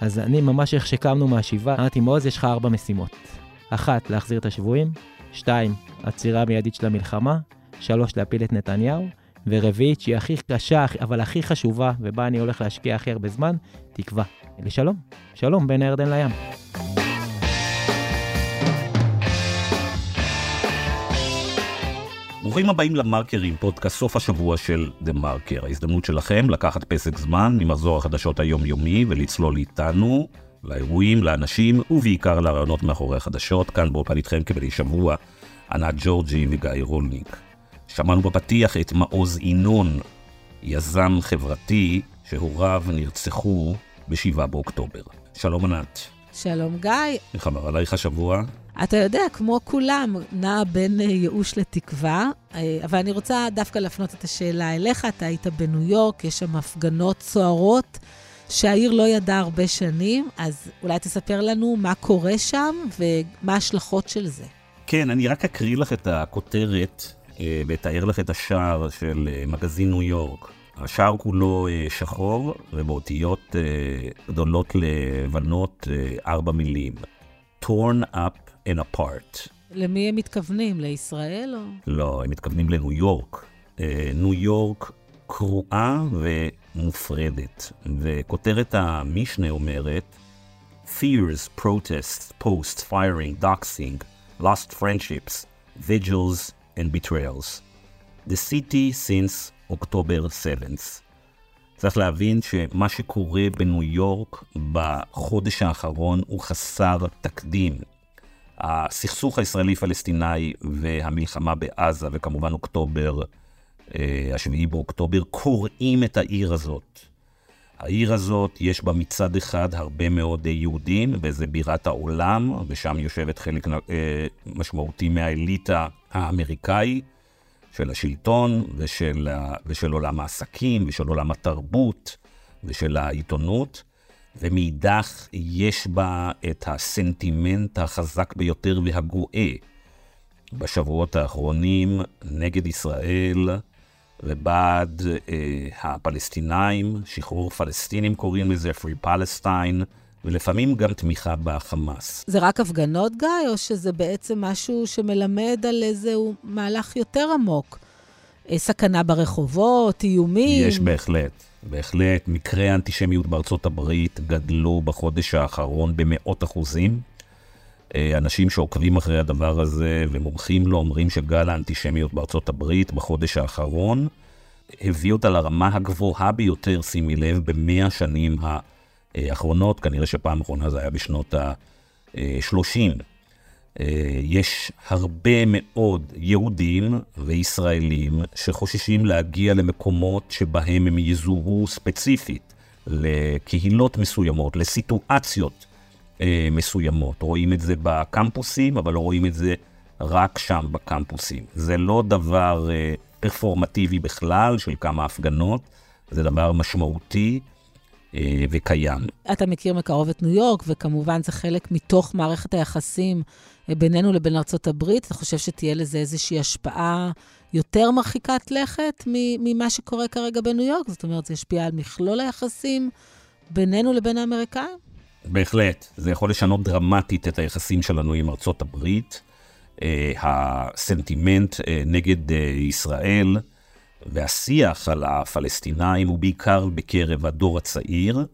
אז אני ממש איך שקמנו מהשיבה, אמרתי, מעוז, יש לך 4 משימות. 1, להחזיר את השבויים. 2, עצירה מיידית של המלחמה. 3, להפיל את נתניהו. ורביעית, שהיא הכי קשה, אבל הכי חשובה, ובה אני הולך להשקיע הכי הרבה זמן, תקווה. לשלום. שלום בין הירדן לים. ברוכים הבאים למרקרים, פודקאסט סוף השבוע של דה מרקר. ההזדמנות שלכם לקחת פסק זמן ממחזור החדשות היומיומי ולצלול איתנו לאירועים, לאנשים ובעיקר לרעיונות מאחורי החדשות. כאן באופן איתכם כבדי שבוע, ענת ג'ורג'י וגיא רולניק. שמענו בפתיח את מעוז עינון, יזם חברתי שהוריו נרצחו ב7 באוקטובר. שלום ענת. שלום גיא. איך אמר עלייך השבוע? אתה יודע, כמו כולם, נע בין ייאוש לתקווה, אבל אני רוצה דווקא להפנות את השאלה אליך. אתה היית בניו יורק, יש שם הפגנות סוערות שהעיר לא ידעה הרבה שנים, אז אולי תספר לנו מה קורה שם ומה ההשלכות של זה. כן, אני רק אקריא לך את הכותרת ותאר לך את השער של מגזין ניו יורק. השער כולו שחור ובאותיות גדולות לבנות 4 מילים. torn up and apart. למי הם מתכוונים? לישראל או? לא, הם מתכוונים לניו יורק. ניו יורק קרועה ומופרדת. וכותרת המשנה אומרת, Fears, protests, posts, firing, doxing, lost friendships, vigils and betrayals. The city since October 7th. צריך להבין שמה שקורה בניו יורק בחודש האחרון הוא חסר תקדים. הסכסוך הישראלי-פלסטיני והמלחמה בעזה, וכמובן אוקטובר, 7 באוקטובר, קוראים את העיר הזאת. העיר הזאת יש בה מצד אחד הרבה מאוד יהודים, וזה בירת העולם, ושם יושבת חלק משמעותי מהאליטה האמריקאי, של השלטון ושל עולם העסקים ושל עולם התרבות ושל העיתונות, ומאידך יש בה את הסנטימנט החזק ביותר והגואה בשבועות האחרונים נגד ישראל ובעד הפלסטינאים, שחרור פלסטינים קוראים לזה, Free Palestine, ולפעמים גם תמיכה בחמאס. זה רק הפגנות גיא, או שזה בעצם משהו שמלמד על איזשהו מהלך יותר עמוק? סכנה ברחובות, איומים? יש בהחלט, בהחלט. מקרי האנטישמיות בארצות הברית גדלו בחודש האחרון ב100%. אנשים שעוקבים אחרי הדבר הזה ומומחים לו אומרים שגל האנטישמיות בארצות הברית בחודש האחרון הביא אותה לרמה הגבוהה ביותר, שימי לב, ב100 שנים האחרונות, כנראה שפעם האחרונה זה היה בשנות ה-30. יש הרבה מאוד יהודים וישראלים שחוששים להגיע למקומות שבהם הם יזוהו ספציפית, לקהילות מסוימות, לסיטואציות מסוימות. רואים את זה בקמפוסים, אבל לא רואים את זה רק שם בקמפוסים. זה לא דבר פרפורמטיבי בכלל של כמה הפגנות, זה דבר משמעותי, וקיים. אתה מכיר מקרוב את ניו יורק, וכמובן זה חלק מתוך מערכת היחסים בינינו לבין ארצות הברית. אתה חושב שתהיה לזה איזושהי השפעה יותר מרחיקת לכת ממה שקורה כרגע בניו יורק? זאת אומרת, זה השפיע על מכלול היחסים בינינו לבין האמריקאים? בהחלט. זה יכול לשנות דרמטית את היחסים שלנו עם ארצות הברית. הסנטימנט נגד ישראל, והשיח על הפלסטינאים הוא בעיקר בקרב הדור הצעיר.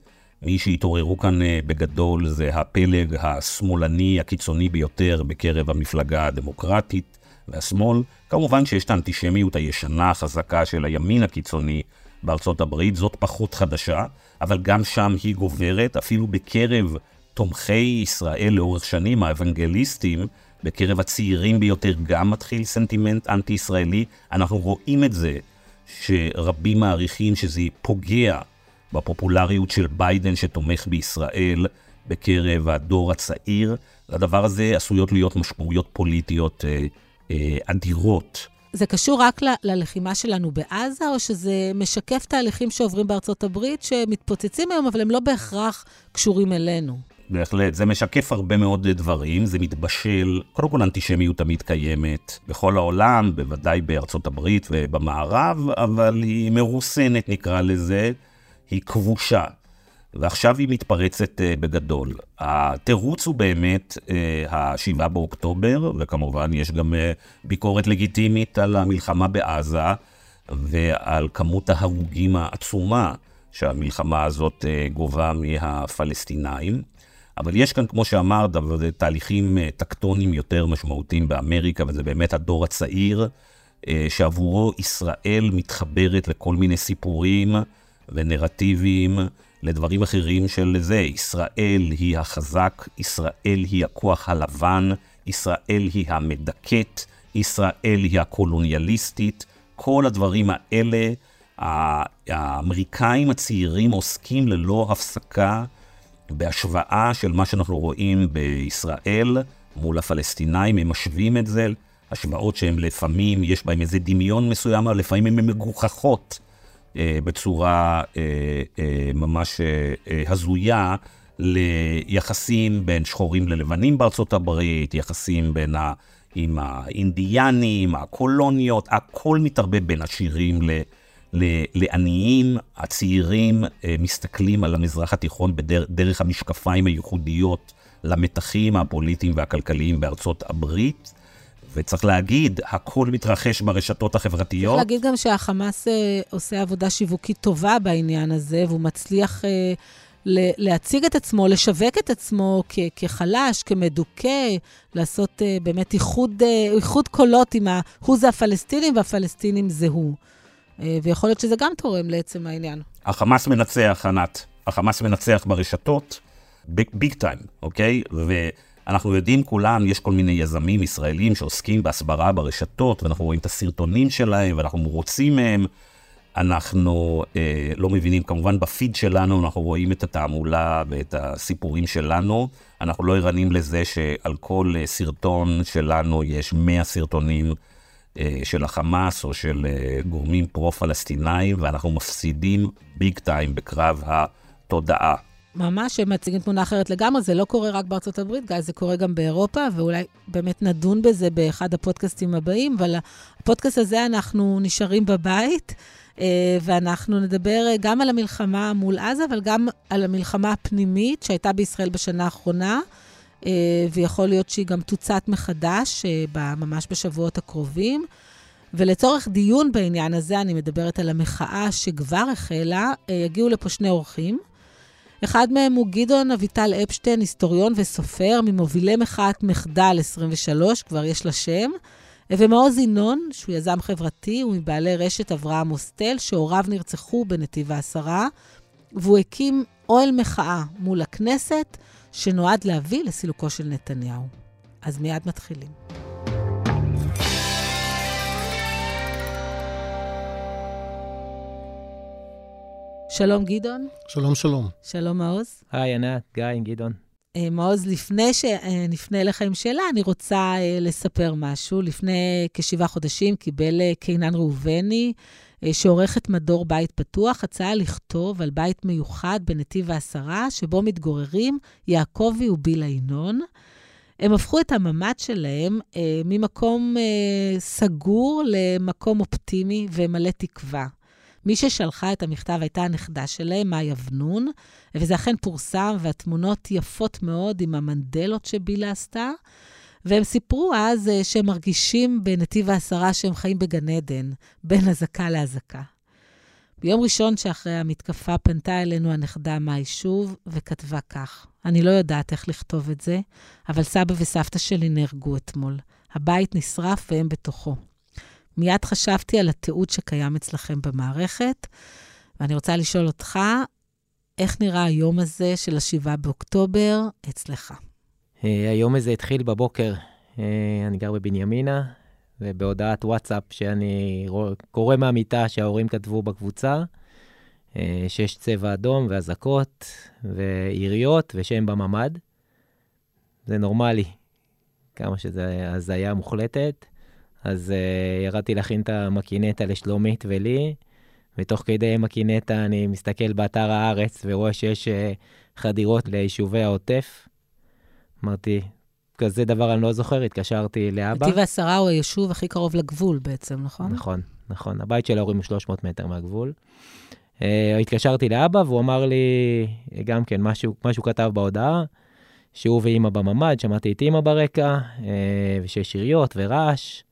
מי שהתעוררו כאן בגדול זה הפלג השמאלני הקיצוני ביותר בקרב המפלגה הדמוקרטית והשמאל. כמובן שיש את האנטישמיות הישנה החזקה של הימין הקיצוני בארצות הברית, זאת פחות חדשה, אבל גם שם היא גוברת, אפילו בקרב תומכי ישראל לאורך שנים, האבנגליסטים, בקרב הצעירים ביותר גם מתחיל סנטימנט אנטי-ישראלי. אנחנו רואים את זה שרבים מעריכים שזה פוגע בפופולריות של ביידן שתומך בישראל בקרב הדור הצעיר. לדבר הזה עשויות להיות משמעויות פוליטיות אדירות. זה קשור רק ללחימה שלנו בעזה, או שזה משקף תהליכים שעוברים בארצות הברית שמתפוצצים היום, אבל הם לא בהכרח קשורים אלינו? בהחלט, זה משקף הרבה מאוד דברים, זה מתבשל, קודם כל אנטישמיות תמיד קיימת בכל העולם, בוודאי בארצות הברית ובמערב, אבל היא מרוסנת נקרא לזה, היא כבושה. ועכשיו היא מתפרצת בגדול. התירוץ הוא באמת ה-7 באוקטובר, וכמובן יש גם ביקורת לגיטימית על המלחמה בעזה, ועל כמות ההרוגים העצומה שהמלחמה הזאת גובה מהפלסטינאים. אבל יש כאן, כמו שאמרת, תהליכים טקטוניים יותר משמעותיים באמריקה, וזה באמת הדור הצעיר, שעבורו ישראל מתחברת לכל מיני סיפורים ונרטיבים, לדברים אחרים של זה. ישראל היא החזק, ישראל היא הכוח הלבן, ישראל היא המדכאת, ישראל היא הקולוניאליסטית. כל הדברים האלה, האמריקאים הצעירים עוסקים ללא הפסקה בהשוואה של מה שאנחנו רואים בישראל מול הפלסטינאים. הם משווים את זה, השוואות שהם לפעמים, יש בהם איזה דמיון מסוים, אבל לפעמים הם מגוחכות בצורה ממש הזויה, ליחסים בין שחורים ללבנים בארצות הברית, יחסים בין עם האינדיאנים, הקולוניות, הכל מתערבב בין עשירים לעניים. הצעירים מסתכלים על המזרח התיכון דרך המשקפיים הייחודיות למתחים הפוליטיים והכלכליים בארצות הברית, וצריך להגיד, הכל מתרחש ברשתות החברתיות. צריך להגיד גם שהחמאס עושה עבודה שיווקית טובה בעניין הזה, והוא מצליח להציג את עצמו, לשווק את עצמו כחלש, כמדוכא, לעשות באמת איחוד קולות עם הוא זה הפלסטינים, והפלסטינים זה הוא. ויכול להיות שזה גם תורם לעצם העניין. החמאס מנצח, ענת. החמאס מנצח ברשתות, ביג טיים, אוקיי? אנחנו יודעים כולם, יש כל מיני יזמים ישראלים שעוסקים בהסברה ברשתות, ואנחנו רואים את הסרטונים שלהם, ואנחנו רוצים מהם. אנחנו לא מבינים, כמובן בפיד שלנו, אנחנו רואים את התעמולה ואת הסיפורים שלנו. אנחנו לא ערנים לזה שעל כל סרטון שלנו יש 100 סרטונים של החמאס או של גורמים פרו-פלסטינאים, ואנחנו מפסידים ביג טיים בקרב התודעה. ממש, הם מציגים תמונה אחרת לגמרי, זה לא קורה רק בארצות הברית, גיא, זה קורה גם באירופה, ואולי באמת נדון בזה באחד הפודקאסטים הבאים, אבל הפודקאסט הזה אנחנו נשארים בבית, ואנחנו נדבר גם על המלחמה מול עזה, אבל גם על המלחמה הפנימית שהייתה בישראל בשנה האחרונה, ויכול להיות שהיא גם תוצאת מחדש ממש בשבועות הקרובים, ולצורך דיון בעניין הזה, אני מדברת על המחאה שכבר החלה, יגיעו לפה שני אורחים, אחד מהם הוא גדעון אביטל אפשטיין, היסטוריון וסופר, ממובילי מחאת מחדל 23, כבר יש לה שם, ומעוז עינון, שהוא יזם חברתי, הוא מבעלי רשת אברהם הוסטל, שהוריו נרצחו בנתיב העשרה, והוא הקים אוהל מחאה מול הכנסת, שנועד להביא לסילוקו של נתניהו. אז מיד מתחילים. שלום גדעון. שלום, שלום. שלום מעוז. היי, ענת, גיא, גדעון. מעוז, לפני שנפנה אליך עם שאלה, אני רוצה לספר משהו. לפני כ7 חודשים קיבל קינן ראובני, שעורך את מדור בית פתוח, הצעה לכתוב על בית מיוחד בנתיב העשרה, שבו מתגוררים יעקבי ובילה עינון. הם הפכו את הממד שלהם ממקום סגור למקום אופטימי ומלא תקווה. מי ששלחה את המכתב הייתה הנכדה שלהם, מאי אבנון, וזה אכן פורסם, והתמונות יפות מאוד עם המנדלות שבילה עשתה, והם סיפרו אז שהם מרגישים בנתיב העשרה שהם חיים בגן עדן, בין הזקה להזקה. ביום ראשון שאחרי המתקפה פנתה אלינו הנכדה מאי שוב, וכתבה כך: אני לא יודעת איך לכתוב את זה, אבל סבא וסבתא שלי נהרגו אתמול. הבית נשרף והם בתוכו. מיד חשבתי על התיעוד שקיים אצלכם במערכת, ואני רוצה לשאול אותך, איך נראה היום הזה של 7 באוקטובר אצלך? היום הזה התחיל בבוקר. אני גר בבנימינה, ובהודעת וואטסאפ שאני קורא מהמיטה שההורים כתבו בקבוצה, שיש צבע אדום ואזעקות ועיריות ושם בממד. זה נורמלי, כמה שזה הזיה מוחלטת. אז ירדתי להכין את המקינטה לשלומית ולי, ותוך כדי מקינטה אני מסתכל באתר הארץ ורואה שיש חדירות ליישובי העוטף. אמרתי, כזה דבר אני לא זוכר, התקשרתי לאבא. נתיב העשרה הוא היישוב הכי קרוב לגבול בעצם, נכון? נכון, נכון. הבית של ההורים הוא 300 מטר מהגבול. התקשרתי לאבא, והוא אמר לי, גם כן, משהו כתב בהודעה, שהוא ואימא בממד, שמעתי את אימא ברקע, ושיש שיריות ורעש,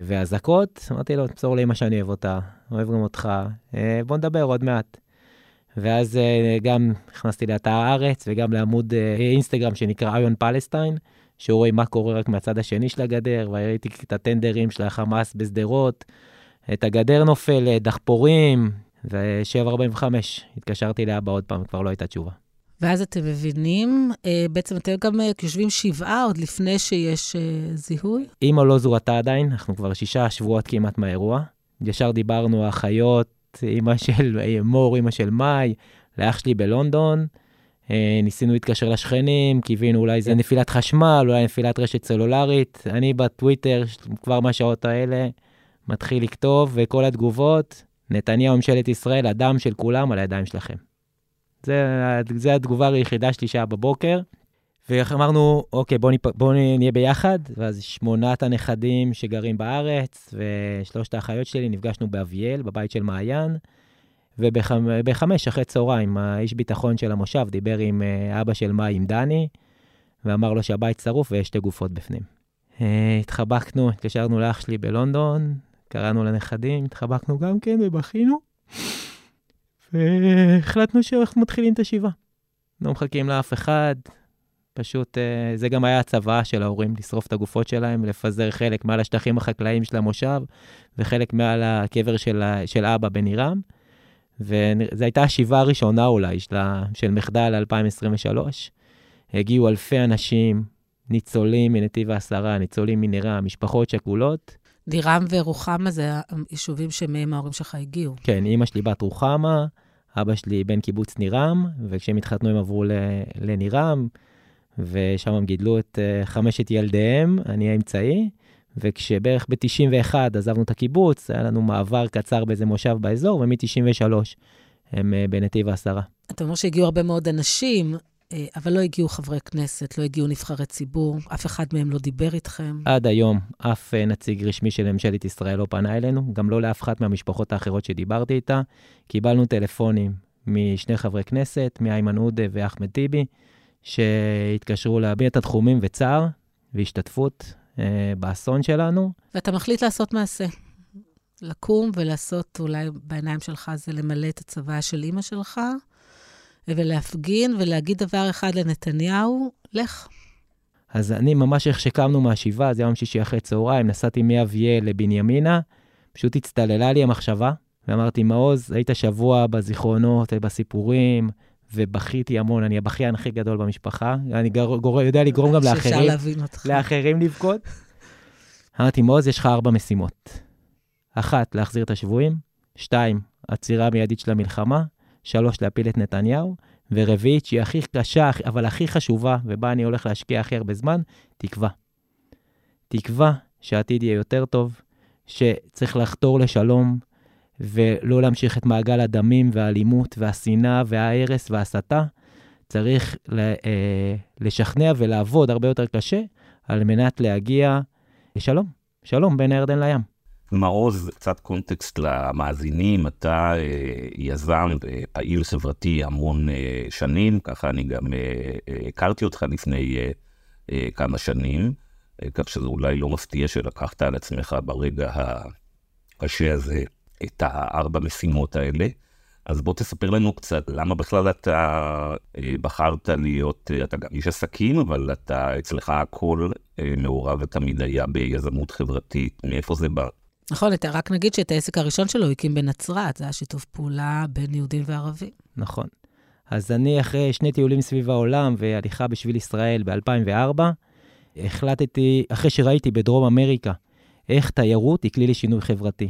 והזקות, אמרתי לו, תמסור לאמא שאני אוהב אותה, אוהב גם אותך, בוא נדבר עוד מעט. ואז גם הכנסתי לאתר הארץ, וגם לעמוד אינסטגרם שנקרא איון פלסטיין, שהוא רואה מה קורה רק מהצד השני של הגדר, והראיתי את הטנדרים של החמאס בסדרות, את הגדר נופלת, דחפורים, ו-7:45 התקשרתי לאבא עוד פעם, כבר לא הייתה תשובה. ואז אתם מבינים, בעצם אתם גם יושבים 7 עוד לפני שיש זיהוי? אמא לא זורתה עדיין, אנחנו כבר 6 שבועות כמעט מהאירוע. ישר דיברנו על אחיות, אמא של מור, אמא של מאי, לאח שלי בלונדון. ניסינו להתקשר לשכנים, קיווינו אולי זה נפילת חשמל, אולי נפילת רשת סלולרית. אני בטוויטר, כבר מהשעות האלה, מתחיל לכתוב, וכל התגובות, נתניהו ממשלת ישראל, הדם של כולם על הידיים שלכם. זה התגובה היחידה שלי שעה בבוקר, ואמרנו, אוקיי, בוא נהיה ביחד, ואז 8 הנכדים שגרים בארץ, ו3 האחיות שלי נפגשנו באביאל, בבית של מעיין, וב-5 אחרי צהריים, האיש ביטחון של המושב דיבר עם אבא של מאי, עם דני, ואמר לו שהבית שרוף ויש 2 גופות בפנים. התחבקנו, התקשרנו לאח שלי בלונדון, קראנו לנכדים, התחבקנו גם כן ובכינו, והחלטנו שאנחנו מתחילים את השבעה. לא מחכים לאף אחד, פשוט זה גם היה הצבא של ההורים, לשרוף את הגופות שלהם, לפזר חלק מעל השטחים החקלאיים של המושב, וחלק מעל הקבר של אבא בנירם, וזו הייתה השבעה הראשונה אולי של מחדל 2023. הגיעו אלפי אנשים, ניצולים מנתיב העשרה, ניצולים מנירם, משפחות שכולות. נירם ורוחמה זה היישובים שמהם ההורים שלך הגיעו. כן, אמא שלי בת רוחמה, אבא שלי בן קיבוץ נירם, וכשהם התחתנו הם עברו לנירם, ושם הם גידלו את 5 ילדיהם, אני האמצעי, וכשבערך ב-91 עזבנו את הקיבוץ, היה לנו מעבר קצר באיזה מושב באזור, ומ-93 הם בנתיב העשרה. אתה אומר שהגיעו הרבה מאוד אנשים, אבל לא הגיעו חברי כנסת, לא הגיעו נבחרי ציבור, אף אחד מהם לא דיבר איתכם. עד היום אף נציג רשמי של ממשלת ישראל לא פנה אלינו, גם לא לאף אחד מהמשפחות האחרות שדיברתי איתה. קיבלנו טלפונים משני חברי כנסת, מאיימן עודה ואחמד טיבי, שהתקשרו להביע את התחומים וצער והשתתפות באסון שלנו. ואתה מחליט לעשות מעשה. לקום ולעשות, אולי בעיניים שלך זה למלא את הצבא של אמא שלך, ולהפגין ולהגיד דבר אחד לנתניהו, לך. אז אני ממש איך שקמנו מהשיבה, זה יום שישי אחרי צהריים, נסעתי מאביה לבנימינה, פשוט הצטללה לי המחשבה, ואמרתי, מעוז, היית שבוע בזיכרונות, בסיפורים, ובכיתי המון, אני הבכיין הכי גדול במשפחה, אני יודע לגרום גם לאחרים לבכות. אמרתי, מעוז, יש לך 4 משימות. 1, להחזיר את השבויים, 2, עצירה מיידית של המלחמה, 3, להפיל את נתניהו, ורביעית, שהיא הכי קשה, אבל הכי חשובה, ובה אני הולך להשקיע הכי הרבה זמן, תקווה. תקווה שהעתיד יהיה יותר טוב, שצריך לחתור לשלום, ולא להמשיך את מעגל הדמים, והאלימות, והשנאה, וההרס, וההסתה. צריך לשכנע ולעבוד הרבה יותר קשה, על מנת להגיע לשלום. שלום בין הירדן לים. מעוז, קצת קונטקסט למאזינים, אתה יזם פעיל חברתי המון שנים, ככה אני גם הכרתי אותך לפני כמה שנים, כך שזה אולי לא מפתיע שלקחת על עצמך ברגע הקשה הזה את 4 משימות האלה. אז בוא תספר לנו קצת למה בכלל אתה בחרת להיות, אתה גם איש עסקים, אבל אתה אצלך הכל מעורב ותמיד היה ביזמות חברתית, מאיפה זה בא? נכון, רק נגיד שאת העסק הראשון שלו הקים בנצרת, זה היה שיתוף פעולה בין יהודים וערבים. נכון. אז אני אחרי 2 טיולים סביב העולם והליכה בשביל ישראל ב-2004, החלטתי, אחרי שראיתי בדרום אמריקה, איך תיירות היא כלי לשינוי חברתי.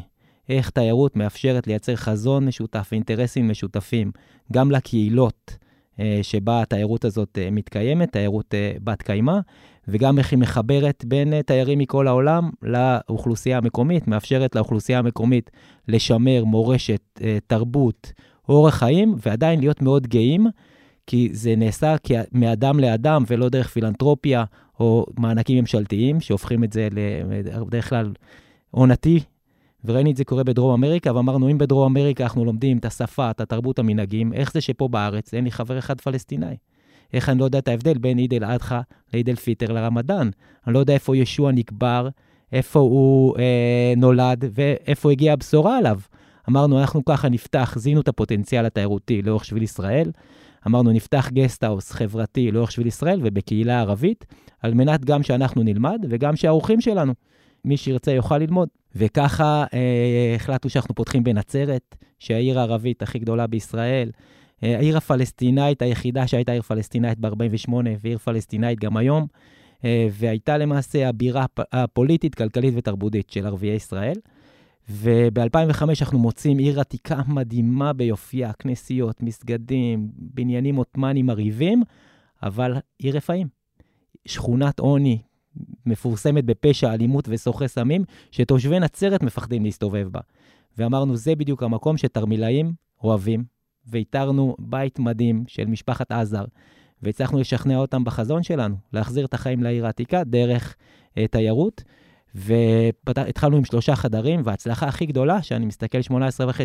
איך תיירות מאפשרת לייצר חזון משותף, אינטרסים משותפים, גם לקהילות שבה התיירות הזאת מתקיימת, תיירות בת קיימה, וגם איך היא מחברת בין תיירים מכל העולם לאוכלוסייה המקומית, מאפשרת לאוכלוסייה המקומית לשמר מורשת, תרבות, אורח חיים, ועדיין להיות מאוד גאים, כי זה נעשה מאדם לאדם ולא דרך פילנטרופיה או מענקים ממשלתיים, שהופכים את זה לדרך כלל עונתי, וראינו את זה קורה בדרום אמריקה, ואמרנו, אם בדרום אמריקה אנחנו לומדים את השפה, את התרבות המנהגים, איך זה שפה בארץ אין לי חבר אחד פלסטיני? איך אני לא יודע את ההבדל בין עיד אל אדחה לעיד אל פיטר לרמדאן? אני לא יודע איפה ישוע נקבר, איפה הוא נולד, ואיפה הגיעה הבשורה עליו. אמרנו, אנחנו ככה נפתח, זינו את הפוטנציאל התיירותי לאורך שביל ישראל, אמרנו, נפתח גסטהאוס חברתי לאורך שביל ישראל ובקהילה הערבית, על מנת גם שאנחנו נלמד וגם שהאורחים שלנו, מי שירצה יוכל ללמוד. וככה החלטנו שאנחנו פותחים בנצרת, שהעיר הערבית הכי גדולה בישראל, העיר הפלסטינאית היחידה שהייתה עיר פלסטינאית ב-48 ועיר פלסטינאית גם היום, והייתה למעשה הבירה הפוליטית, כלכלית ותרבותית של ערביי ישראל. וב-2005 אנחנו מוצאים עיר עתיקה מדהימה ביופייה, כנסיות, מסגדים, בניינים עותמנים עריבים, אבל עיר רפאים. שכונת עוני מפורסמת בפשע, אלימות וסוחי סמים, שתושבי נצרת מפחדים להסתובב בה. ואמרנו, זה בדיוק המקום שתרמילאים אוהבים, והתארנו בית מדהים של משפחת עזר, והצלחנו לשכנע אותם בחזון שלנו, להחזיר את החיים לעיר העתיקה דרך תיירות, והתחלנו עם 3 חדרים, וההצלחה הכי גדולה, שאני מסתכל 18.5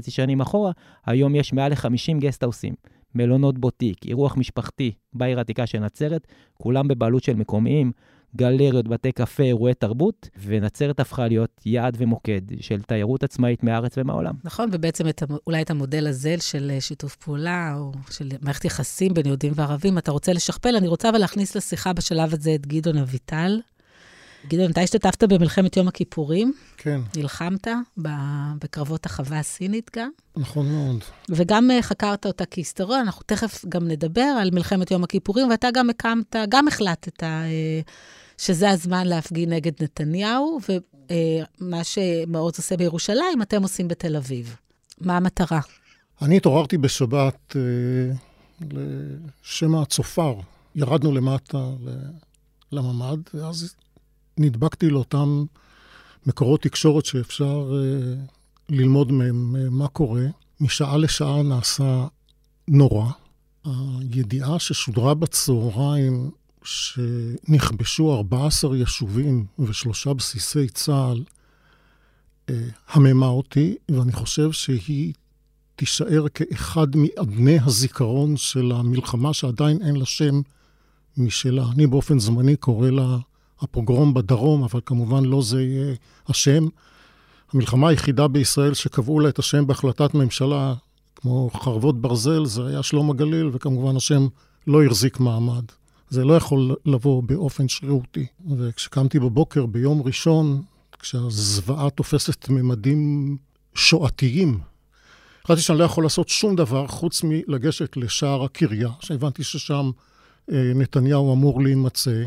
שנים אחורה, היום יש מעל 50 גסטהאוסים, מלונות בוטיק, אירוח משפחתי בעיר העתיקה של נצרת, כולם בבעלות של מקומיים, גלריות, בתי קפה, אירועי תרבות, ונצרת הפכה להיות יעד ומוקד של תיירות עצמאית מהארץ ומהעולם. נכון, ובעצם אולי את המודל הזה של שיתוף פעולה, או של מערכת יחסים בין יהודים וערבים, אתה רוצה לשכפל, אני רוצה אבל להכניס לשיחה בשלב הזה את גדעון אביטל. גדעון, אתה השתתפת במלחמת יום הכיפורים? כן. נלחמת בקרבות החווה הסינית גם? נכון מאוד. וגם חקרת אותה כהיסטוריה, אנחנו תכף גם נדבר על מלחמת יום הכיפורים, ואתה גם הקמת, גם החלטת שזה הזמן להפגין נגד נתניהו, ומה שמעוז עושה בירושלים, אתם עושים בתל אביב. מה המטרה? אני התעוררתי בשבת לשם הצופר. ירדנו למטה לממד, ואז נדבקתי לאותם מקורות תקשורת שאפשר ללמוד מהם מה קורה. משעה לשעה נעשה נורא. הידיעה ששודרה בצהריים שנכבשו 14 ישובים ו3 בסיסי צהל, הממה אותי, ואני חושב שהיא תישאר כאחד מאדני הזיכרון של המלחמה שעדיין אין לה שם משלה. אני באופן זמני קורא לה הפוגרום בדרום, אבל כמובן לא זה יהיה השם. המלחמה היחידה בישראל שקבעו לה את השם בהחלטת ממשלה, כמו חרבות ברזל, זה היה שלום הגליל, וכמובן השם לא יחזיק מעמד. זה לא יכול לבוא באופן שרירותי. וכשקמתי בבוקר ביום ראשון, כשהזוועה תופסת ממדים שואתיים, חשבתי שאני לא יכול לעשות שום דבר חוץ מלגשת לשער הקריה, שהבנתי ששם נתניהו אמור להימצא.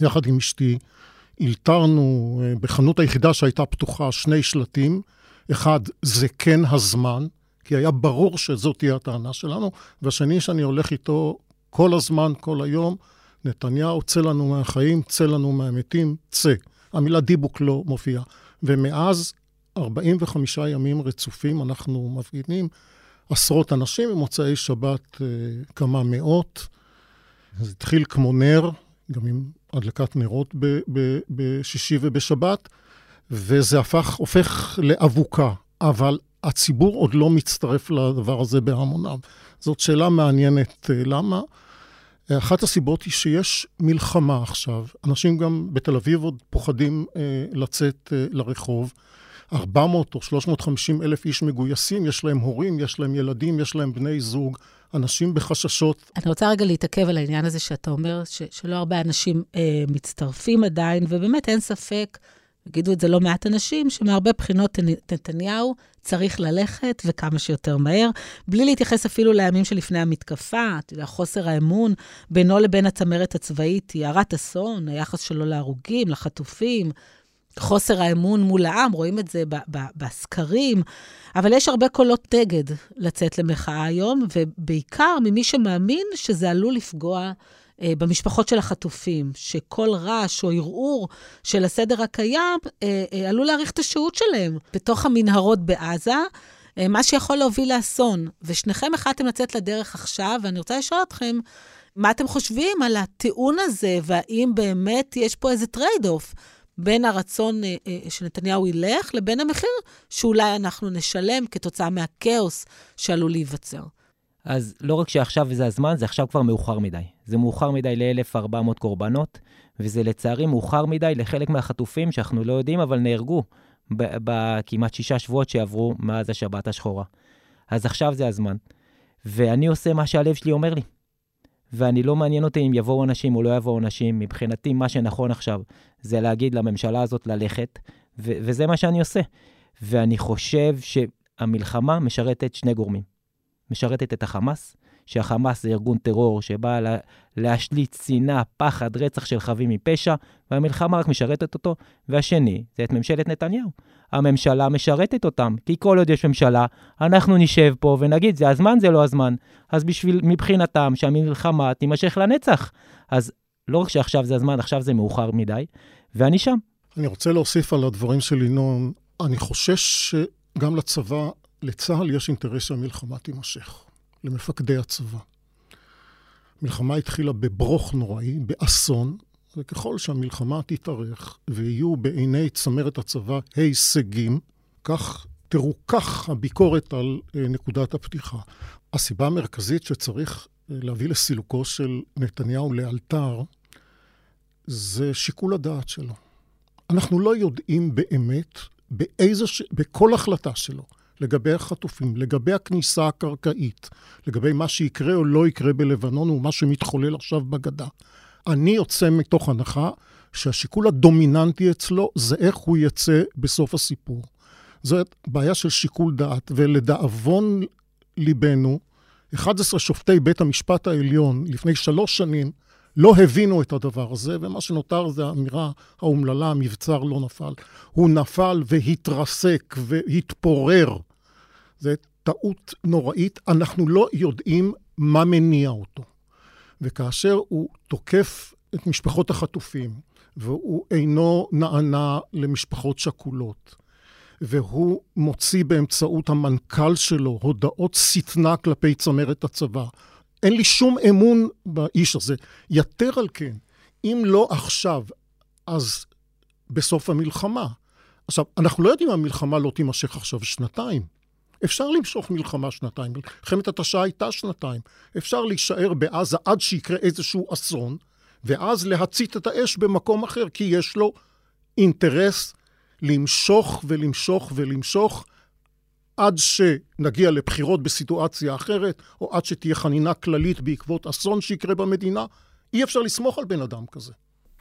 יחד עם אשתי, הלתרנו בחנות היחידה שהייתה פתוחה 2 שלטים. אחד, זה כן הזמן, כי היה ברור שזאת תהיה הטענה שלנו, והשני שאני הולך איתו כל הזמן, כל היום, נתניהו, צא לנו מהחיים, צא לנו מהמתים, צא. המילה דיבוק לא מופיעה. ומאז 45 ימים רצופים אנחנו מפגינים, עשרות אנשים, במוצאי שבת כמה מאות. זה התחיל כמו נר, גם עם הדלקת נרות בשישי ובשבת, וזה הופך לאבוקה, אבל הציבור עוד לא מצטרף לדבר הזה בהמוניו. זאת שאלה מעניינת, למה? אחת הסיבות היא שיש מלחמה עכשיו, אנשים גם בתל אביב עוד פוחדים לצאת לרחוב, 400 או 350 אלף איש מגויסים, יש להם הורים, יש להם ילדים, יש להם בני זוג, אנשים בחששות. אני רוצה רגע להתעכב על העניין הזה שאתה אומר, שלא הרבה אנשים מצטרפים עדיין, ובאמת אין ספק, יגידו את זה לא מעט אנשים, שמהרבה בחינות נתניהו צריך ללכת, וכמה שיותר מהר, בלי להתייחס אפילו לימים שלפני המתקפה, לחוסר האמון, בינו לבין הצמרת הצבאית, יערת אסון, היחס שלו להרוגים, לחטופים, חוסר האמון מול העם, רואים את זה בסקרים, אבל יש הרבה קולות נגד לצאת למחאה היום, ובעיקר ממי שמאמין שזה עלול לפגוע במשפחות של החטופים, שכל רעש או ערעור של הסדר הקיים עלול להאריך את השהות שלהם בתוך המנהרות בעזה, מה שיכול להוביל לאסון. ושניכם החלטתם לצאת לדרך עכשיו, ואני רוצה לשאול אתכם, מה אתם חושבים על הטיעון הזה, והאם באמת יש פה איזה טרייד אוף, בין הרצון שנתניהו ילך, לבין המחיר שאולי אנחנו נשלם כתוצאה מהכאוס שעלול להיווצר. אז לא רק שעכשיו זה הזמן, זה עכשיו כבר מאוחר מדי. זה מאוחר מדי ל-1,400 קורבנות, וזה לצערי מאוחר מדי לחלק מהחטופים שאנחנו לא יודעים, אבל נהרגו בכמעט 6 שבועות שעברו מאז השבת השחורה. אז עכשיו זה הזמן. ואני עושה מה שהלב שלי אומר לי. ואני לא מעניין אותי אם יבואו אנשים או לא יבואו אנשים. מבחינתי מה שנכון עכשיו זה להגיד לממשלה הזאת ללכת, וזה מה שאני עושה. ואני חושב שהמלחמה משרתת שני גורמים. משרתת את החמאס, שהחמאס זה ארגון טרור שבא להשליט שנאה, פחד, רצח של חפים מפשע, והמלחמה רק משרתת אותו. והשני, זה את ממשלת נתניהו. הממשלה משרתת אותם, כי כל עוד יש ממשלה, אנחנו נשב פה ונגיד, זה הזמן, זה לא הזמן. אז בשביל, מבחינתם, שהמלחמה תימשך לנצח. אז לא רק שעכשיו זה הזמן, עכשיו זה מאוחר מדי, ואני שם. אני רוצה להוסיף על הדברים של לינון. אני חושש שגם לצבא, לצהל יש אינטרס שהמלחמה תימשך. למפקדי הצבא. המלחמה התחילה בברוך נוראי, באסון, וככל שהמלחמה תתארך ויהיו בעיני צמרת הצבא הישגים, כך תרוכח הביקורת על נקודת הפתיחה. הסיבה המרכזית שצריך להביא לסילוקו של נתניהו לאלתר, זה שיקול הדעת שלו. אנחנו לא יודעים באמת בכל החלטה שלו, לגבי החטופים, לגבי הכניסה הקרקעית, לגבי מה שיקרה או לא יקרה בלבנון, ומה שמתחולל עכשיו בגדה. אני יוצא מתוך הנחה שהשיקול הדומיננטי אצלו זה איך הוא יצא בסוף הסיפור. זאת בעיה של שיקול דעת, ולדאבון ליבנו, 11 שופטי בית המשפט העליון לפני 3 שנים לא הבינו את הדבר הזה, ומה שנותר זה האמירה האומללה, המבצר לא נפל. הוא נפל והתרסק והתפורר. זו טעות נוראית, אנחנו לא יודעים מה מניע אותו. וכאשר הוא תוקף את משפחות החטופים, והוא אינו נענה למשפחות שכולות, והוא מוציא באמצעות המנכ"ל שלו הודעות סטנה כלפי צמרת הצבא, אין לי שום אמון באיש הזה. יותר על כן, אם לא עכשיו, אז בסוף המלחמה. עכשיו, אנחנו לא יודעים אם המלחמה לא תימשך עכשיו 2 שנים. אפשר למשוך מלחמה 2 שנים. מלחמת התשה הייתה 2 שנים. אפשר להישאר בעזה עד שיקרה איזשהו אסון, ואז להצית את האש במקום אחר, כי יש לו אינטרס למשוך ולמשוך ולמשוך, עד שנגיע לבחירות בסיטואציה אחרת, או עד שתהיה חנינה כללית בעקבות אסון שיקרה במדינה, אי אפשר לסמוך על בן אדם כזה.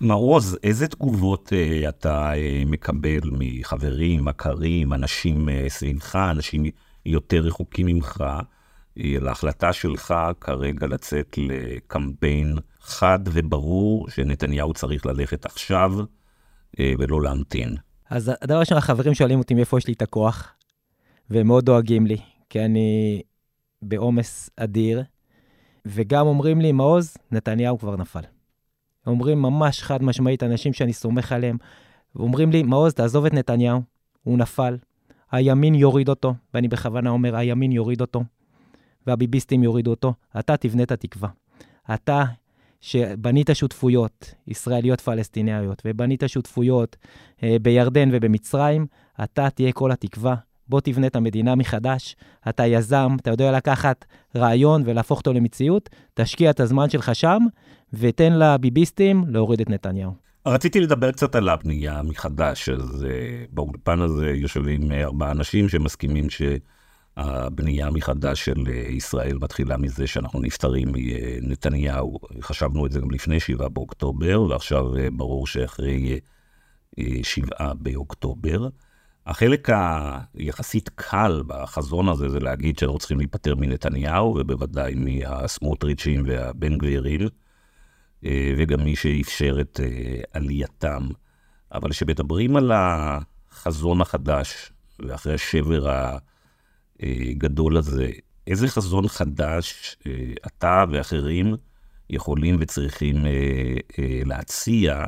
מעוז, איזה תגובות אתה מקבל מחברים, מכרים, אנשים סביבך, אנשים יותר רחוקים ממך, להחלטה שלך כרגע לצאת לקמפיין חד וברור, שנתניהו צריך ללכת עכשיו ולא להמתין? אז הדבר של החברים שואלים אותי מאיפה יש לי את הכוח, והם מאוד דואגים לי, כי אני בעומס אדיר, וגם אומרים לי, מעוז, נתניהו כבר נפל. אומרים ממש חד משמעית, אנשים שאני סומך עליהם, ואומרים לי, מעוז, תעזוב את נתניהו, הוא נפל, הימין יוריד אותו, ואני בכוונה אומר, הימין יוריד אותו, והביביסטים יורידו אותו, אתה תבנה את התקווה. אתה שבנית שותפויות ישראליות פלסטיניות, ובנית שותפויות בירדן ובמצרים, אתה תהיה כל התקווה, בוא תבנה את המדינה מחדש, אתה יזם, אתה יודע לקחת רעיון ולהפוך אותו למציאות, תשקיע את הזמן שלך שם, ותן לביביסטים להוריד את נתניהו. רציתי לדבר קצת על הבנייה מחדש, אז באולפן הזה יושבים 4 אנשים שמסכימים שהבנייה מחדש של ישראל מתחילה מזה שאנחנו נפטרים מנתניהו, חשבנו את זה גם לפני 7 באוקטובר, ועכשיו ברור שאחרי 7 באוקטובר, החלק היחסית קל בחזון הזה זה להגיד שאנחנו צריכים להיפטר מנתניהו, ובוודאי מהסמוטריצ'ים והבן גבירים, וגם מי שאפשר את עלייתם. אבל כשמדברים על החזון החדש, ואחרי השבר הגדול הזה, איזה חזון חדש אתה ואחרים יכולים וצריכים להציע,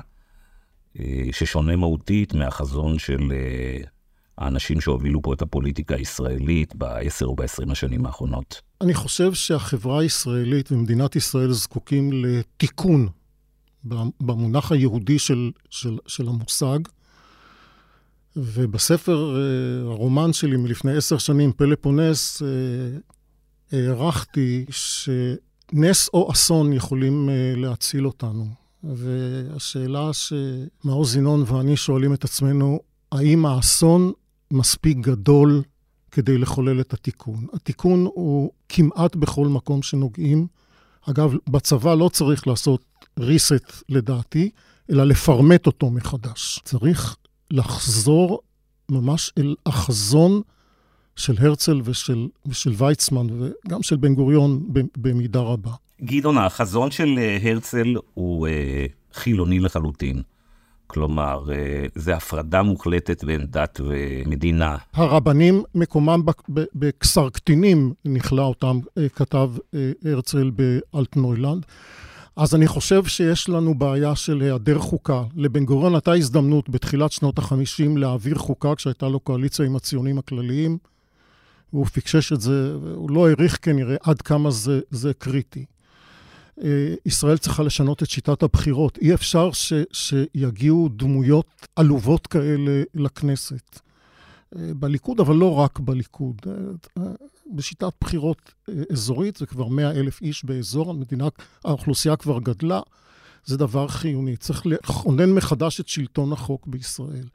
ששונה מהותית מהחזון של האנשים שהובילו פה את הפוליטיקה הישראלית ב10 או ב20 השנים האחרונות? אני חושב שהחברה הישראלית ומדינת ישראל זקוקים לתיקון במונח היהודי של המושג, ובספר, הרומן שלי מלפני 10 שנים, פלפונס, הערכתי שנס או אסון יכולים להציל אותנו. והשאלה שמעוז זינון ואני שואלים את עצמנו, האם האסון מספיק גדול כדי לחולל את התיקון? התיקון הוא כמעט בכל מקום שנוגעים. אגב, בצבא לא צריך לעשות ריסט לדעתי, אלא לפרמט אותו מחדש. צריך לחזור ממש אל החזון של הרצל ושל ויצמן וגם של בן גוריון במידה רבה. גדעון, החזון של הרצל הוא חילוני לחלוטין. כלומר, זה הפרדה מוחלטת בין דת ומדינה. הרבנים מקומם בקסר קטינים, נכלה אותם, כתב הרצל באלטנוילנד. אז אני חושב שיש לנו בעיה של היעדר חוקה. לבן גוריון הייתה הזדמנות בתחילת שנות ה-50 להעביר חוקה, כשהייתה לו קואליציה עם הציונים הכלליים, והוא פיקשש את זה, הוא לא העריך כנראה עד כמה זה קריטי. ישראל צריכה לשנות את שיטת הבחירות. אי אפשר שיגיעו דמויות עלובות כאלה לכנסת. בליכוד, אבל לא רק בליכוד. בשיטת בחירות אזורית, זה כבר 100,000 איש באזור, האוכלוסייה כבר גדלה, זה דבר חיוני. צריך לכונן מחדש את שלטון החוק בישראל.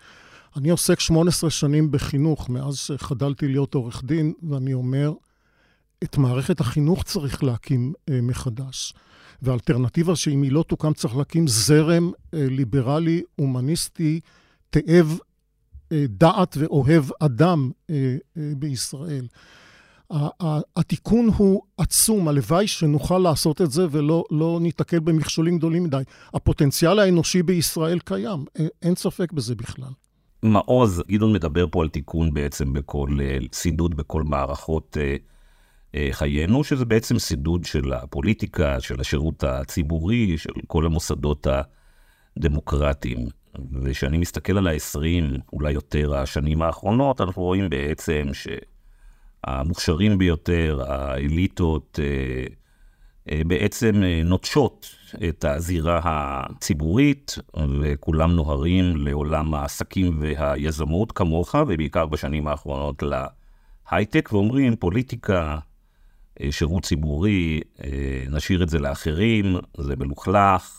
אני עוסק 18 שנים בחינוך, מאז שחדלתי להיות עורך דין, ואני אומר, את מערכת החינוך צריך להקים מחדש. והאלטרנטיבה שאם היא לא תוקם, צריך להקים זרם ליברלי, הומניסטי, תאב דעת ואוהב אדם בישראל. התיקון הוא עצום, הלוואי שנוכל לעשות את זה ולא ניתקל במכשולים גדולים מדי. הפוטנציאל האנושי בישראל קיים, אין ספק בזה בכלל. מעוז, גדעון מדבר פה על תיקון בעצם בכל סידוד, בכל מערכות חיינו, שזה בעצם סידוד של הפוליטיקה, של השירות הציבורי, של כל המוסדות הדמוקרטיים. וכשאני מסתכל על ה-20, אולי יותר השנים האחרונות, אנחנו רואים בעצם שהמוכשרים ביותר, האליטות, בעצם נוטשות את הזירה הציבורית, וכולם נוהרים לעולם העסקים והיזמות כמוך, ובעיקר בשנים האחרונות להייטק, ואומרים פוליטיקה, שירות ציבורי, נשאיר את זה לאחרים, זה מלוכלך,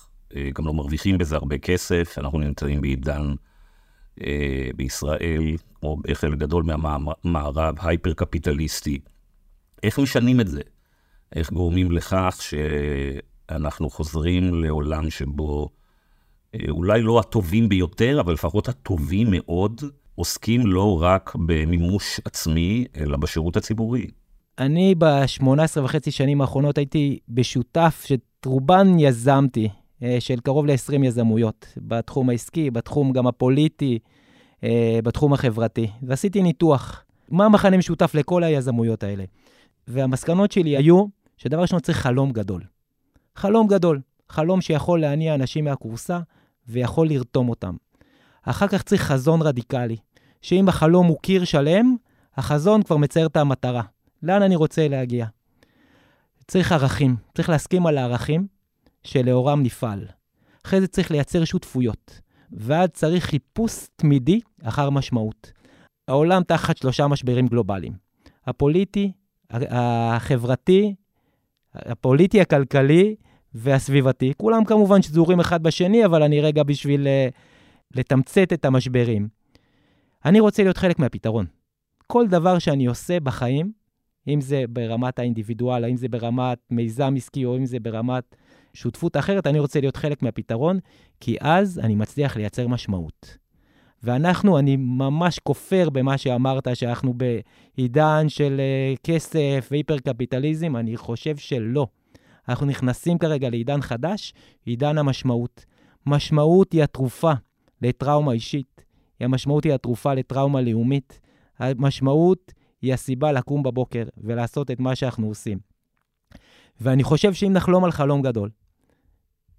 גם לא מרוויחים בזה הרבה כסף, אנחנו נמצאים בעידן בישראל, כמו חלק גדול מהמערב, הייפר קפיטליסטי. איך משנים את זה? איך גורמים לכך שאנחנו חוזרים לעולם שבו אולי לא הטובים ביותר, אבל לפחות הטובים מאוד, עוסקים לא רק במימוש עצמי, אלא בשירות הציבורי? אני ב18.5 שנים האחרונות הייתי בשותף שרובן יזמתי, של קרוב ל-20 יזמויות, בתחום העסקי, בתחום גם הפוליטי, בתחום החברתי. ועשיתי ניתוח, מה המחנה משותף לכל היזמויות האלה? והמסקנות שלי היו, שדבר ראשון צריך חלום גדול. חלום גדול, חלום שיכול להניע אנשים מהקורסה, ויכול לרתום אותם. אחר כך צריך חזון רדיקלי, שאם החלום הוא קיר שלם, החזון כבר מצייר את המטרה. לאן אני רוצה להגיע? צריך ערכים, צריך להסכים על הערכים, שלאורם נפעל. אחרי זה צריך לייצר שותפויות, ועד צריך חיפוש תמידי אחר משמעות. העולם תחת 3 משברים גלובליים. הפוליטי, החברתי, הפוליטי הכלכלי והסביבתי. כולם כמובן שזורים אחד בשני, אבל אני רגע בשביל לתמצת את המשברים. אני רוצה להיות חלק מהפתרון. כל דבר שאני עושה בחיים, אם זה ברמת האינדיבידואל, אם זה ברמת מיזם עסקי, או אם זה ברמת שותפות אחרת, אני רוצה להיות חלק מהפתרון, כי אז אני מצליח לייצר משמעות. אני ממש כופר במה שאמרת, שאנחנו בעידן של כסף והיפר-קפיטליזם, אני חושב שלא. אנחנו נכנסים כרגע לעידן חדש, עידן המשמעות. משמעות היא התרופה לטראומה אישית, המשמעות היא התרופה לטראומה לאומית, המשמעות היא הסיבה לקום בבוקר ולעשות את מה שאנחנו עושים. ואני חושב שאם נחלום על חלום גדול,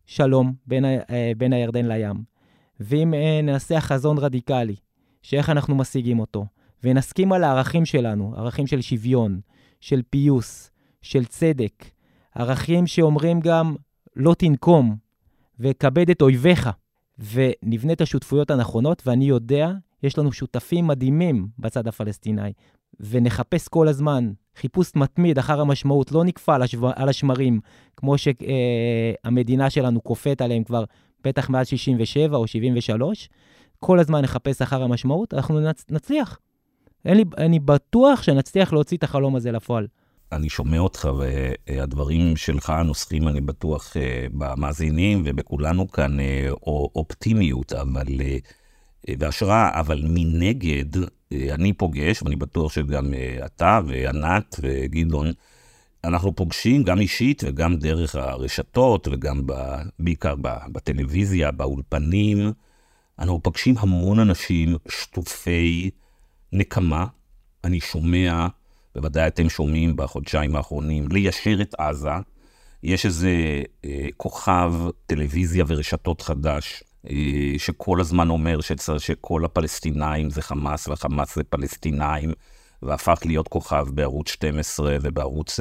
שלום בין הירדן לים, ואם נעשה חזון רדיקלי, שאיך אנחנו משיגים אותו, ונסכים על הערכים שלנו, ערכים של שוויון, של פיוס, של צדק, ערכים שאומרים גם לא תנקום, וכבד את אויביך, ונבנה את השותפויות הנכונות, ואני יודע, יש לנו שותפים מדהימים בצד הפלסטיני, ונחפש כל הזמן, חיפוש מתמיד אחר המשמעות, לא נקפה על השמרים, כמו שהמדינה שלנו קופאת עליהם כבר בטח מעל 67 או 73, כל הזמן נחפש אחר המשמעות, אנחנו נצליח. אני בטוח שנצליח להוציא את החלום הזה לפועל. אני שומע אותך, והדברים שלך נוסחים, אני בטוח, במאזינים ובכולנו כאן, אופטימיות, אבל, והשראה, אבל מנגד, אני פוגש, ואני בטוח שגם אתה וענת וגדעון, אנחנו פוגשים גם אישית וגם דרך הרשתות, וגם בעיקר בטלוויזיה, באולפנים, אנחנו פוגשים המון אנשים שטופי נקמה, אני שומע, בוודאי אתם שומעים בחודשיים האחרונים, ליישר את עזה, יש איזה כוכב טלוויזיה ורשתות חדש, שכל הזמן אומר שכל הפלסטינאים זה חמאס, והחמאס זה פלסטינאים, והפך להיות כוכב בערוץ 12 ובערוץ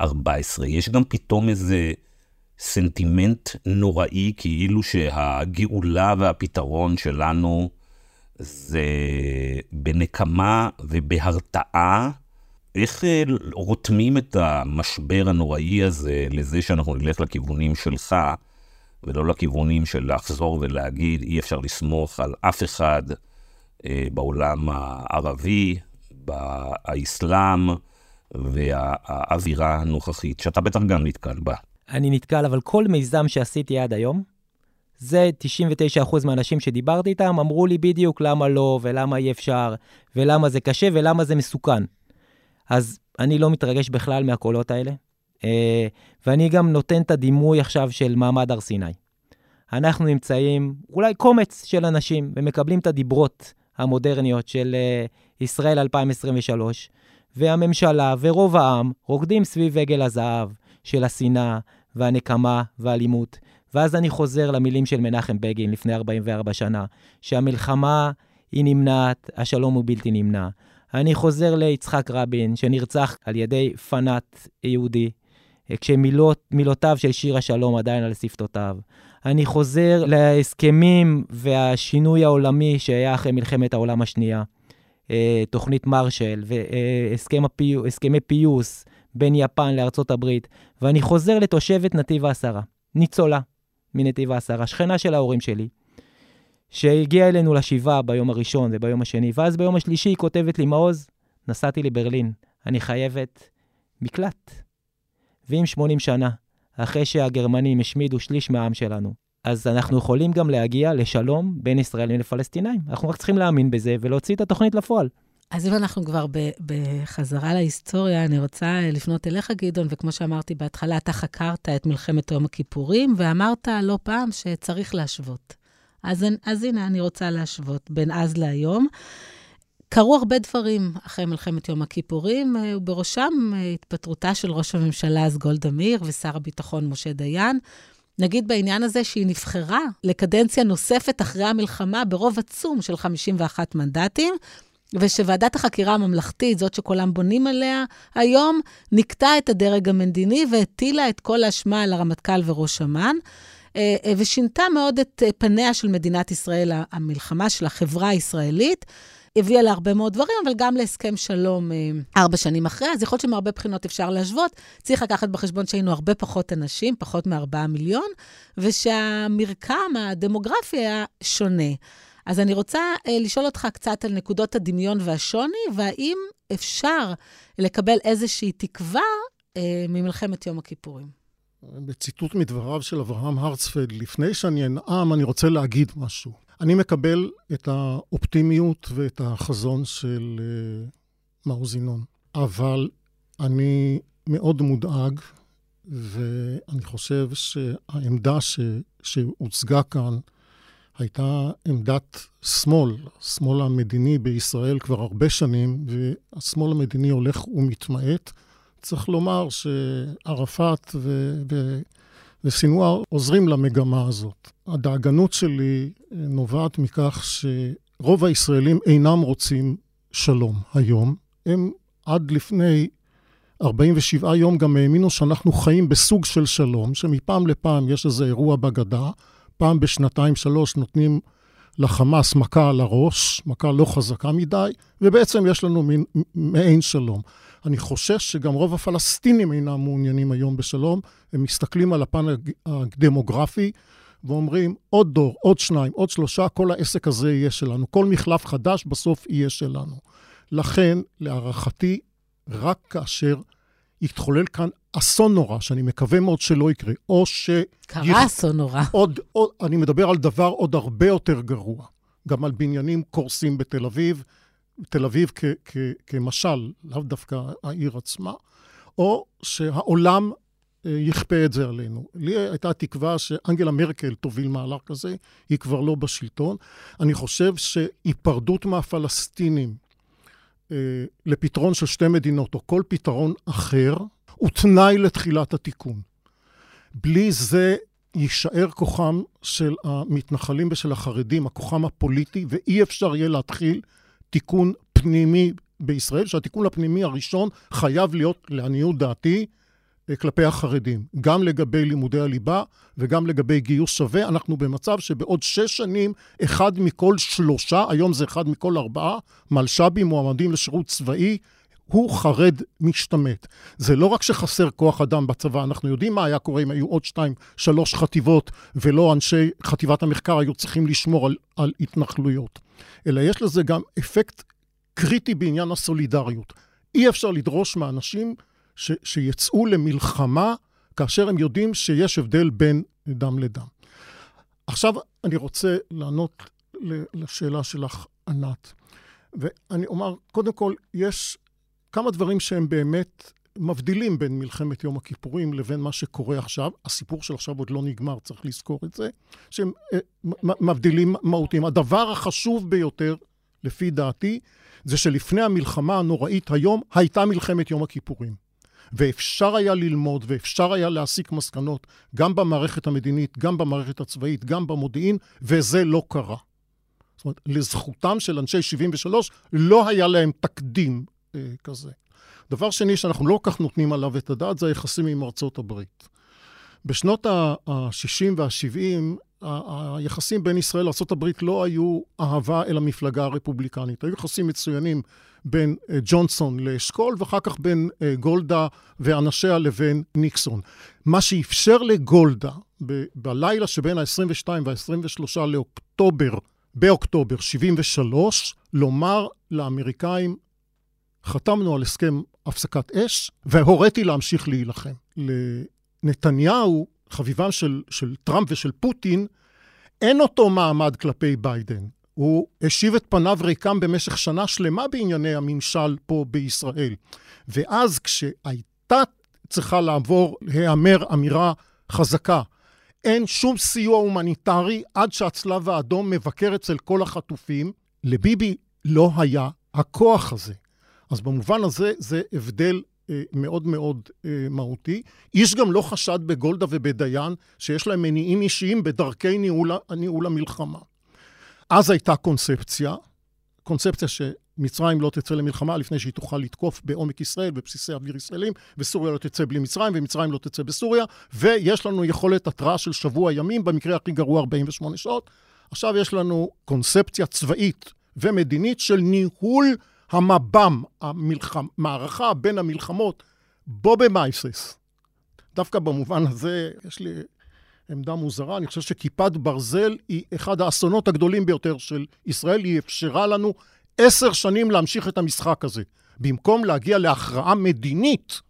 14. יש גם פתאום איזה סנטימנט נוראי, כאילו שהגאולה והפתרון שלנו, זה בנקמה ובהרתעה, איך רותמים את המשבר הנוראי הזה, לזה שאנחנו נלך לכיוונים שלך, ולא לכיוונים של להחזור ולהגיד, אי אפשר לסמוך על אף אחד בעולם הערבי, באסלאם, והאווירה הנוכחית, שאתה בטח גם נתקל בה. אני נתקל, אבל כל מיזם שעשיתי עד היום, זה 99% מהאנשים שדיברתי איתם, אמרו לי בדיוק למה לא, ולמה אי אפשר, ולמה זה קשה, ולמה זה מסוכן. אז אני לא מתרגש בכלל מהקולות האלה, ואני גם נותן את הדימוי עכשיו של מעמד הר סיני. אנחנו נמצאים, אולי קומץ של אנשים, ומקבלים את הדיברות המודרניות של ישראל 2023, והממשלה ורוב העם רוקדים סביב עגל הזהב של השנאה והנקמה והאלימות, ואז אני חוזר למילים של מנחם בגין לפני 44 שנה, שהמלחמה היא נמנעת, השלום הוא בלתי נמנע. אני חוזר ליצחק רבין, שנרצח על ידי פנאט יהודי, כשמילותיו של שיר השלום עדיין על שפתותיו. אני חוזר להסכמים והשינוי העולמי שהיה אחרי מלחמת העולם השנייה, תוכנית מרשל והסכמי פיוס בין יפן לארצות הברית, ואני חוזר לתושבת נתיב העשרה. ניצולה מנתיב העשרה, שכנה של ההורים שלי, שהגיעה אלינו לשבעה ביום הראשון וביום השני, ואז ביום השלישי היא כותבת לי, מעוז, נסעתי לברלין, אני חייבת מקלט. ואם 80 שנה, אחרי שהגרמנים השמידו שליש מהעם שלנו, אז אנחנו יכולים גם להגיע לשלום בין ישראלים לפלסטינאים. אנחנו רק צריכים להאמין בזה ולהוציא את התוכנית לפועל. אז אם אנחנו כבר בחזרה להיסטוריה, אני רוצה לפנות אליך, גדעון, וכמו שאמרתי בהתחלה, אתה חקרת את מלחמת יום הכיפורים, ואמרת לא פעם שצריך להשוות. אז הנה, אני רוצה להשוות בין אז להיום. קרו הרבה דברים אחרי מלחמת יום הכיפורים, ובראשם התפטרותה של ראש הממשלה אז גולדה מאיר ושר הביטחון משה דיין. נגיד בעניין הזה שהיא נבחרה לקדנציה נוספת אחרי המלחמה ברוב עצום של 51 מנדטים, ושוועדת החקירה הממלכתית, זאת שכולם בונים עליה, היום נקטה את הדרג המדיני והטילה את כל האשמה על הרמטכ"ל וראש אמ"ן, ושינתה מאוד את פניה של מדינת ישראל, המלחמה של החברה הישראלית, הביאה לה הרבה מאוד דברים, אבל גם להסכם שלום 4 שנים אחרי, אז יכול להיות שמהרבה בחינות אפשר להשוות, צריך לקחת בחשבון שהיינו הרבה פחות אנשים, פחות מ4 מיליון, ושהמרקם הדמוגרפי היה שונה. אז אני רוצה לשאול אותך קצת על נקודות הדמיון והשוני, והאם אפשר לקבל איזושהי תקווה ממלחמת יום הכיפורים. בציטוט מדבריו של אברהם הרצפלד, לפני שאני אנעם, אני רוצה להגיד משהו. אני מקבל את האופטימיות ואת החזון של מעוז ינון, אבל אני מאוד מודאג, ואני חושב שהעמדה שהוצגה כאן, הייתה עמדת שמאל, השמאל המדיני בישראל כבר הרבה שנים, והשמאל המדיני הולך ומתמעט. צריך לומר שערפאת וסינואר עוזרים למגמה הזאת. הדאגנות שלי נובעת מכך שרוב הישראלים אינם רוצים שלום היום. הם עד לפני 47 יום גם האמינו שאנחנו חיים בסוג של שלום, שמפעם לפעם יש איזה אירוע בגדה, פעם ב2-3 נותנים לחמאס מכה על הראש, מכה לא חזקה מדי, ובעצם יש לנו מעין שלום. אני חושש שגם רוב הפלסטינים אינם מעוניינים היום בשלום, הם מסתכלים על הפן הדמוגרפי, ואומרים, עוד דור, עוד שניים, עוד שלושה, כל העסק הזה יהיה שלנו, כל מחלף חדש בסוף יהיה שלנו. לכן, להערכתי, רק כאשר יתחולל כאן אסון נורא, שאני מקווה מאוד שלא יקרה, או ש... קרה אסון נורא. אני מדבר על דבר עוד הרבה יותר גרוע, גם על בניינים קורסים בתל אביב, תל אביב כמשל, לאו דווקא העיר עצמה, או שהעולם יכפה את זה עלינו. לי הייתה תקווה שאנגלה מרקל תוביל מהלך כזה, היא כבר לא בשלטון. אני חושב שהיפרדות מהפלסטינים לפתרון של שתי מדינות, או כל פתרון אחר, הוא תנאי לתחילת התיקון. בלי זה יישאר כוחם של המתנחלים ושל החרדים, הכוחם הפוליטי, ואי אפשר יהיה להתחיל תיקון פנימי בישראל, שהתיקון הפנימי הראשון חייב להיות, לעניות דעתי, כלפי החרדים. גם לגבי לימודי הליבה וגם לגבי גיוס שווה, אנחנו במצב שבעוד 6 שנים, 1 מכל 3, היום זה 1 מכל 4, מלש"בים מועמדים לשירות צבאי, הוא חרד משתמט. זה לא רק שחסר כוח אדם בצבא, אנחנו יודעים מה היה קורה אם היו עוד 2-3 חטיבות, ולא אנשי חטיבת המחקר היו צריכים לשמור על התנחלויות. אלא יש לזה גם אפקט קריטי בעניין הסולידריות. אי אפשר לדרוש מאנשים שיצאו למלחמה, כאשר הם יודעים שיש הבדל בין דם לדם. עכשיו אני רוצה לענות לשאלה שלך, ענת. ואני אומר, קודם כל, יש כמה דברים שהם באמת מבדילים בין מלחמת יום הכיפורים לבין מה שקורה עכשיו. הסיפור של עכשיו עוד לא נגמר, צריך לזכור את זה, שהם מבדילים מהותיים. הדבר החשוב ביותר, לפי דעתי, זה שלפני המלחמה הנוראית היום, הייתה מלחמת יום הכיפורים. ואפשר היה ללמוד, ואפשר היה להסיק מסקנות, גם במערכת המדינית, גם במערכת הצבאית, גם במודיעין, וזה לא קרה. זאת אומרת, לזכותם של אנשי 73, לא היה להם תקדים כזה. דבר שני שאנחנו לא כך נותנים עליו את הדעת, זה היחסים עם ארצות הברית. בשנות ה-60 וה-70, היחסים בין ישראל לארצות הברית לא היו אהבה אל המפלגה הרפובליקנית. היו יחסים מצוינים בין ג'ונסון לאשכול, ואחר כך בין גולדה ואנשיה לבין ניקסון. מה שאפשר לגולדה בלילה שבין ה-22 וה-23 באוקטובר 73, לומר לאמריקאים, חתמנו על הסכם הפסקת אש, והוריתי להמשיך להילחם. לנתניהו, חביבם של טראמפ ושל פוטין, אין אותו מעמד כלפי ביידן. הוא השיב את פניו ריקם במשך שנה שלמה בענייני הממשל פה בישראל. ואז כשהייתה צריכה לעבור להיאמר אמירה חזקה, אין שום סיוע הומניטרי עד שהצלב האדום מבקר אצל כל החטופים, לביבי לא היה הכוח הזה. אז במובן הזה זה הבדל מאוד מאוד מהותי. איש גם לא חשד בגולדה ובדיין שיש להם מניעים אישיים בדרכי ניהול המלחמה. אז הייתה קונספציה שמצרים לא תצא למלחמה לפני שהיא תוכל לתקוף בעומק ישראל, בבסיסי אוויר ישראלים, וסוריה לא תצא בלי מצרים, ומצרים לא תצא בסוריה, ויש לנו יכולת התראה של שבוע ימים, במקרה הכי גרוע 48 שעות. עכשיו יש לנו קונספציה צבאית ומדינית של ניהול המב"ם, המערכה בין המלחמות, בו במייסס. דווקא במובן הזה, יש לי עמדה מוזרה, אני חושב שכיפת ברזל היא אחד האסונות הגדולים ביותר של ישראל, היא אפשרה לנו 10 שנים להמשיך את המשחק הזה, במקום להגיע להכרעה מדינית,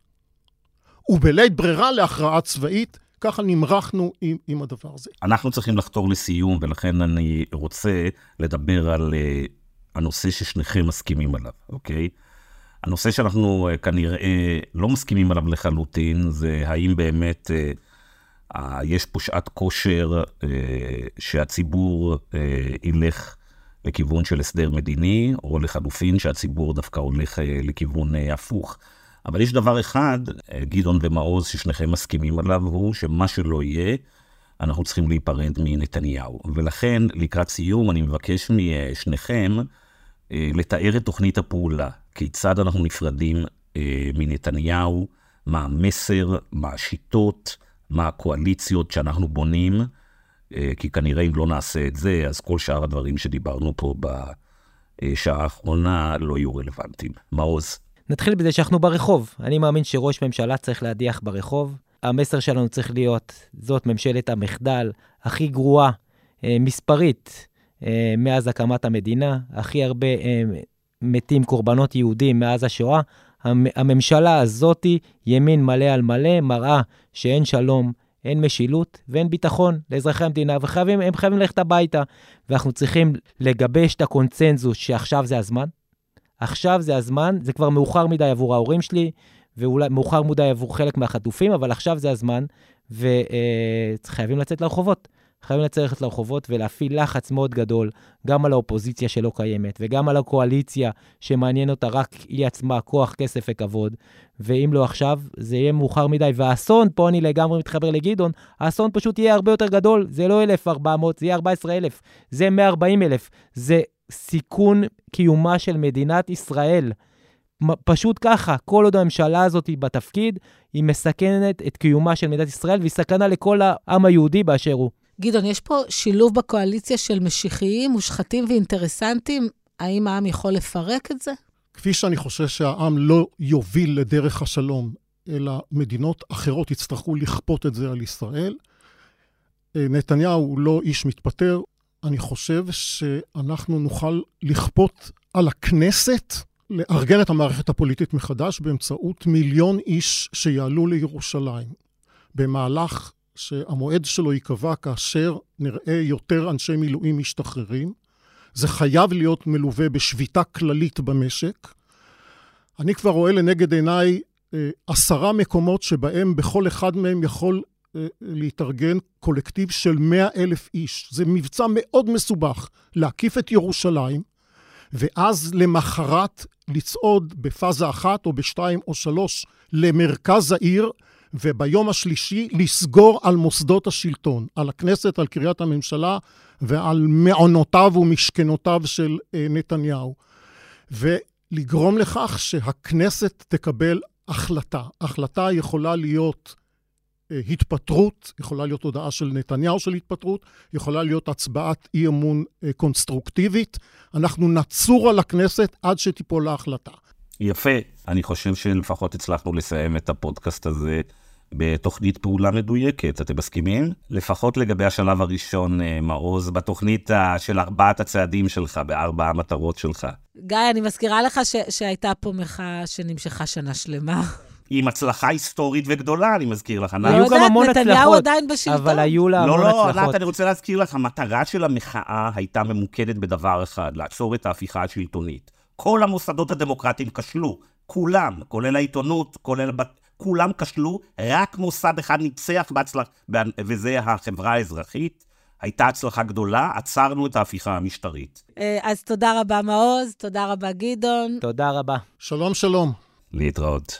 ובלית ברירה להכרעה צבאית, ככה נמרחנו עם הדבר הזה. אנחנו צריכים לחתור לסיום, ולכן אני רוצה לדבר על הנושא ששניכם מסכימים עליו, אוקיי? הנושא שאנחנו כנראה לא מסכימים עליו לחלוטין, זה האם באמת יש פה שעת כושר שהציבור ילך לכיוון של הסדר מדיני, או לחלופין שהציבור דווקא הולך לכיוון הפוך. אבל יש דבר אחד, גדעון ומעוז, ששניכם מסכימים עליו, הוא שמה שלא יהיה, אנחנו צריכים להיפרד מנתניהו. ולכן, לקראת סיום, אני מבקש משניכם לתאר את תוכנית הפעולה, כיצד אנחנו נפרדים מנתניהו, מה המסר, מה השיטות, מה הקואליציות שאנחנו בונים, כי כנראה אם לא נעשה את זה, אז כל שאר הדברים שדיברנו פה בשעה האחרונה לא יהיו רלוונטיים. מעוז. נתחיל בזה שאנחנו ברחוב. אני מאמין שראש ממשלה צריך להדיח ברחוב. המסר שלנו צריך להיות, זאת ממשלת המחדל הכי גרועה, מספרית, מאז הקמת המדינה, הכי הרבה מתים קורבנות יהודים מאז השואה. הממשלה הזאת, ימין מלא על מלא, מראה שאין שלום, אין משילות ואין ביטחון לאזרחי המדינה, וחייבים, הם חייבים ללכת הביתה, ואנחנו צריכים לגבש את הקונצנזוס שעכשיו זה הזמן. עכשיו זה הזמן, זה כבר מאוחר מדי עבור ההורים שלי, ואולי מאוחר מדי עבור חלק מהחטופים, אבל עכשיו זה הזמן, וחייבים לצאת לרחובות. חייבים לצאת לרחובות ולהפעיל לחץ מאוד גדול, גם על האופוזיציה שלא קיימת, וגם על הקואליציה שמעניין אותה רק היא עצמה, כוח, כסף וכבוד, ואם לא עכשיו, זה יהיה מאוחר מדי, והאסון, פה אני לגמרי מתחבר לגדעון, האסון פשוט יהיה הרבה יותר גדול, זה לא 1,400, זה יהיה 14,000, זה 140,000, זה סיכון קיומה של מדינת ישראל, פשוט ככה, כל עוד הממשלה הזאת היא בתפקיד, היא מסכנת את קיומה של מדינת ישראל, והיא סכנה לכל העם היהודי באשר הוא. גדעון, יש פה שילוב בקואליציה של משיחיים, מושחתים ואינטרסנטים. האם העם יכול לפרק את זה? כפי שאני חושש שהעם לא יוביל לדרך השלום, אלא מדינות אחרות יצטרכו לכפות את זה על ישראל. נתניהו לא איש מתפטר. אני חושב שאנחנו נוכל לכפות על הכנסת, לארגן את המערכת הפוליטית מחדש, באמצעות 1,000,000 איש שיעלו לירושלים. במהלך שהמועד שלו ייקבע כאשר נראה יותר אנשי מילואים משתחררים. זה חייב להיות מלווה בשביתה כללית במשק. אני כבר רואה לנגד עיניי 10 מקומות שבהם בכל אחד מהם יכול להתארגן קולקטיב של 100,000 איש. זה מבצע מאוד מסובך להקיף את ירושלים, ואז למחרת לצעוד בפאזה 1 או ב2 או 3 למרכז העיר, וביום השלישי לסגור על מוסדות השלטון, על הכנסת, על קריית הממשלה ועל מעונותיו ומשכנותיו של נתניהו. ולגרום לכך שהכנסת תקבל החלטה. החלטה יכולה להיות התפטרות, יכולה להיות הודעה של נתניהו של התפטרות, יכולה להיות הצבעת אי אמון קונסטרוקטיבית. אנחנו נצור על הכנסת עד שתיפול ההחלטה. יפה, אני חושב שלפחות הצלחנו לסיים את הפודקאסט הזה בתוכנית פעולה מדויקת, אתם מסכימים? לפחות לגבי השלב הראשון, מעוז, בתוכנית של 4 הצעדים שלך, ב4 המטרות שלך. גיא, אני מזכירה לך שהייתה פה מחאה שנמשכה שנה שלמה. עם הצלחה היסטורית וגדולה, אני מזכיר לך. לא יודעת, נתניהו עדיין בשלטון. אבל היו לה המון הצלחות. לא, אני רוצה להזכיר לך, המטרה של המחאה הייתה ממוקדת בדבר אחד, לעצור את ההפיכה השלטונית. כל המוסדות הדמוקרטיים כשלו, כולם, כולל העיתונות, כולם כשלו, רק מוסד אחד ניצח בהצלחה, וזה החברה האזרחית, הייתה הצלחה גדולה, עצרנו את ההפיכה המשטרית. אז תודה רבה מעוז, תודה רבה גדעון. תודה רבה. שלום שלום. להתראות.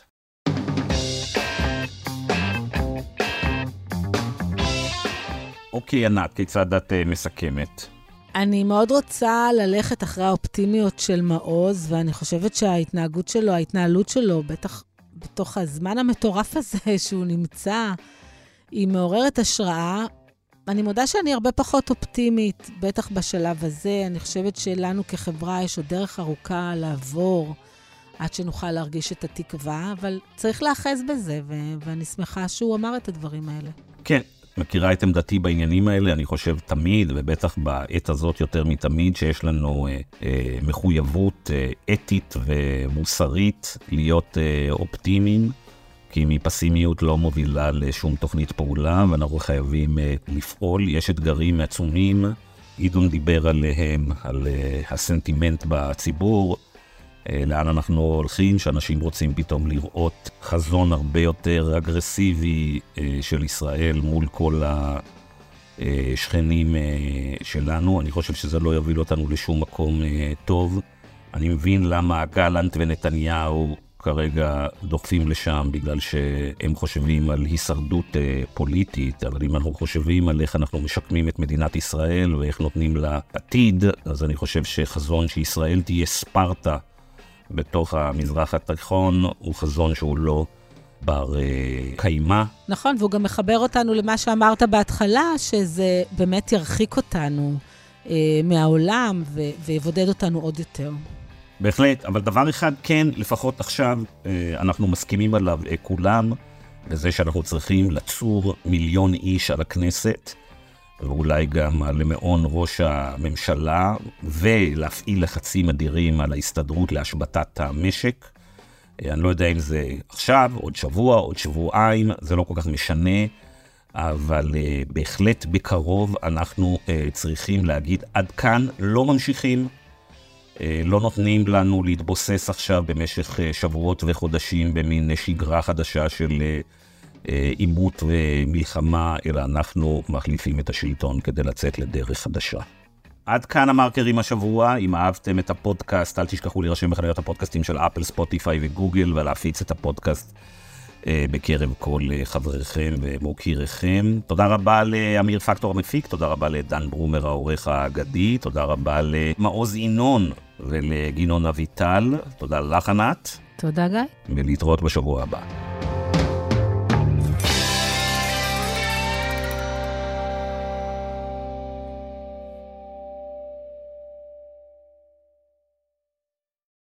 אוקיי, ענת, כיצד את מסכמת? אני מאוד רוצה ללכת אחרי האופטימיות של מעוז, ואני חושבת שההתנהגות שלו, ההתנהלות שלו, בטח בתוך הזמן המטורף הזה שהוא נמצא, היא מעוררת השראה. אני מודה שאני הרבה פחות אופטימית, בטח בשלב הזה. אני חושבת שלנו כחברה יש עוד דרך ארוכה לעבור, עד שנוכל להרגיש את התקווה, אבל צריך לאחז בזה, ואני שמחה שהוא אמר את הדברים האלה. כן. מכירה את עמדתי בעניינים האלה, אני חושב תמיד, ובטח בעת הזאת יותר מתמיד, שיש לנו מחויבות אתית ומוסרית להיות אופטימיים, כי מפסימיות לא מובילה לשום תוכנית פעולה, ואנחנו חייבים לפעול. יש אתגרים עצומים, גדעון דיבר עליהם, על הסנטימנט בציבור, לאן אנחנו הולכים, שאנשים רוצים פתאום לראות חזון הרבה יותר אגרסיבי של ישראל מול כל השכנים שלנו. אני חושב שזה לא יוביל אותנו לשום מקום טוב. אני מבין למה גלנט ונתניהו כרגע דוחפים לשם, בגלל שהם חושבים על הישרדות פוליטית, אבל אם אנחנו חושבים על איך אנחנו משקמים את מדינת ישראל ואיך נותנים לה עתיד, אז אני חושב שחזון שישראל תהיה ספרטה בתוך המזרח התיכון הוא חזון שהוא לא בר קיימה. נכון, והוא גם מחבר אותנו למה שאמרת בהתחלה, שזה באמת ירחיק אותנו מהעולם ויבודד אותנו עוד יותר. בהחלט, אבל דבר אחד כן, לפחות עכשיו אנחנו מסכימים עליו כולם, וזה שאנחנו צריכים לצור 1,000,000 איש על הכנסת, ואולי גם למעון ראש הממשלה, ולהפעיל לחצים אדירים על ההסתדרות להשבטת המשק. אני לא יודע אם זה עכשיו, עוד שבוע, עוד שבועיים, זה לא כל כך משנה, אבל בהחלט בקרוב אנחנו צריכים להגיד, עד כאן לא ממשיכים, לא נותנים לנו להתבוסס עכשיו במשך שבועות וחודשים במין שגרה חדשה של עימות ומלחמה, אלא אנחנו מחליפים את השלטון כדי לצאת לדרך חדשה. עד כאן המרקרים השבוע. אם אהבתם את הפודקאסט, אל תשכחו להירשם בחנויות הפודקאסטים של אפל, ספוטיפיי וגוגל, ולהפיץ את הפודקאסט בקרב כל חבריכם ומוקיריכם. תודה רבה לאמיר פקטור המפיק, תודה רבה לדן ברומר העורך האגדי, תודה רבה למעוז עינון ולגינון אביטל, תודה לך ענת. תודה גיא. ולהתראות בשבוע הבא.